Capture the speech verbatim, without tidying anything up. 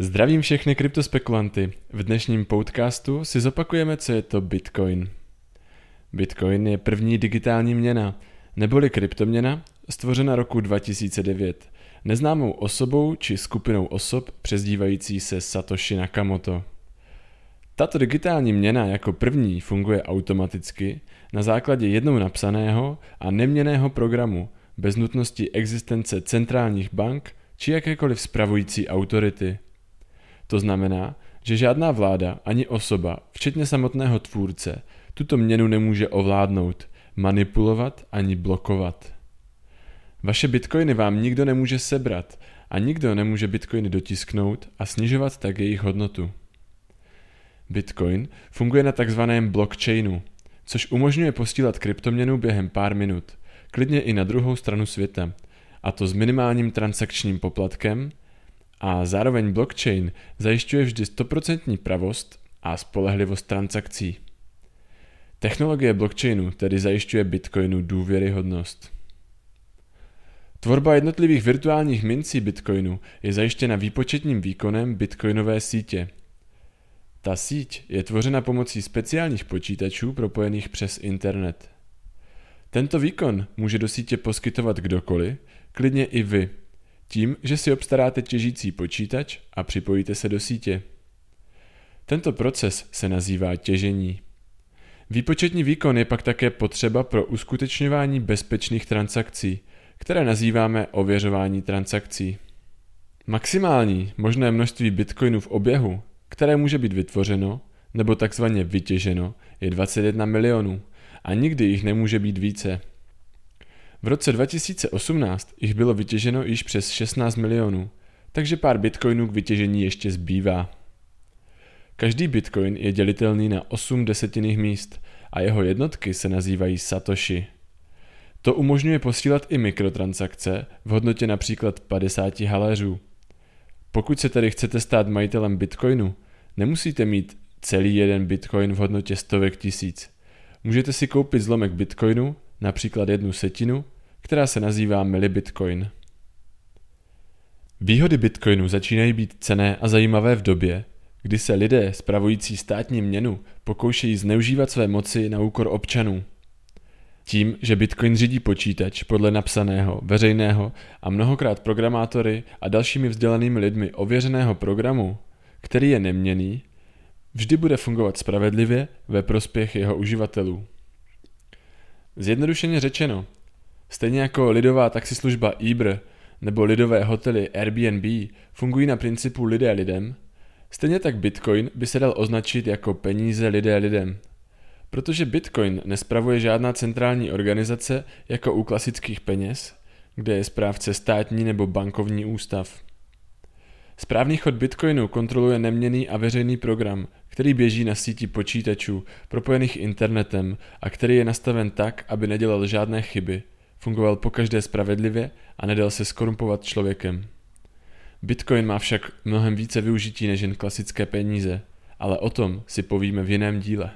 Zdravím všechny kryptospekulanty. V dnešním podcastu si zopakujeme, co je to Bitcoin. Bitcoin je první digitální měna, neboli kryptoměna, stvořena roku dva tisíce devět, neznámou osobou či skupinou osob přezdívající se Satoshi Nakamoto. Tato digitální měna jako první funguje automaticky na základě jednou napsaného a neměnného programu bez nutnosti existence centrálních bank či jakékoliv spravující autority. To znamená, že žádná vláda ani osoba, včetně samotného tvůrce, tuto měnu nemůže ovládnout, manipulovat ani blokovat. Vaše bitcoiny vám nikdo nemůže sebrat a nikdo nemůže bitcoiny dotisknout a snižovat tak jejich hodnotu. Bitcoin funguje na takzvaném blockchainu, což umožňuje posílat kryptoměnu během pár minut, klidně i na druhou stranu světa, a to s minimálním transakčním poplatkem, a zároveň blockchain zajišťuje vždy sto procent pravost a spolehlivost transakcí. Technologie blockchainu tedy zajišťuje Bitcoinu důvěryhodnost. Tvorba jednotlivých virtuálních mincí Bitcoinu je zajištěna výpočetním výkonem bitcoinové sítě. Ta síť je tvořena pomocí speciálních počítačů propojených přes internet. Tento výkon může do sítě poskytovat kdokoliv, klidně i vy, tím, že si obstaráte těžící počítač a připojíte se do sítě. Tento proces se nazývá těžení. Výpočetní výkon je pak také potřeba pro uskutečňování bezpečných transakcí, které nazýváme ověřování transakcí. Maximální možné množství bitcoinů v oběhu, které může být vytvořeno nebo takzvaně vytěženo, je dvacet jedna milionů a nikdy jich nemůže být více. V roce dva tisíce osmnáct jich bylo vytěženo již přes šestnáct milionů, takže pár bitcoinů k vytěžení ještě zbývá. Každý bitcoin je dělitelný na osm desetinných míst a jeho jednotky se nazývají satoshi. To umožňuje posílat i mikrotransakce v hodnotě například padesát haléřů. Pokud se tedy chcete stát majitelem bitcoinu, nemusíte mít celý jeden bitcoin v hodnotě stovek tisíc. Můžete si koupit zlomek bitcoinu, například jednu setinu, která se nazývá milibitcoin. Výhody bitcoinu začínají být cenné a zajímavé v době, kdy se lidé spravující státní měnu pokoušejí zneužívat své moci na úkor občanů. Tím, že bitcoin řídí počítač podle napsaného, veřejného a mnohokrát programátory a dalšími vzdělanými lidmi ověřeného programu, který je neměnný, vždy bude fungovat spravedlivě ve prospěch jeho uživatelů. Zjednodušeně řečeno, stejně jako lidová taxislužba Uber nebo lidové hotely Airbnb fungují na principu lidé lidem, stejně tak Bitcoin by se dal označit jako peníze lidé lidem. Protože Bitcoin nespravuje žádná centrální organizace jako u klasických peněz, kde je správce státní nebo bankovní ústav. Správný chod Bitcoinu kontroluje neměnný a veřejný program, který běží na síti počítačů propojených internetem a který je nastaven tak, aby nedělal žádné chyby, fungoval pokaždé spravedlivě a nedal se skorumpovat člověkem. Bitcoin má však mnohem více využití než jen klasické peníze, ale o tom si povíme v jiném díle.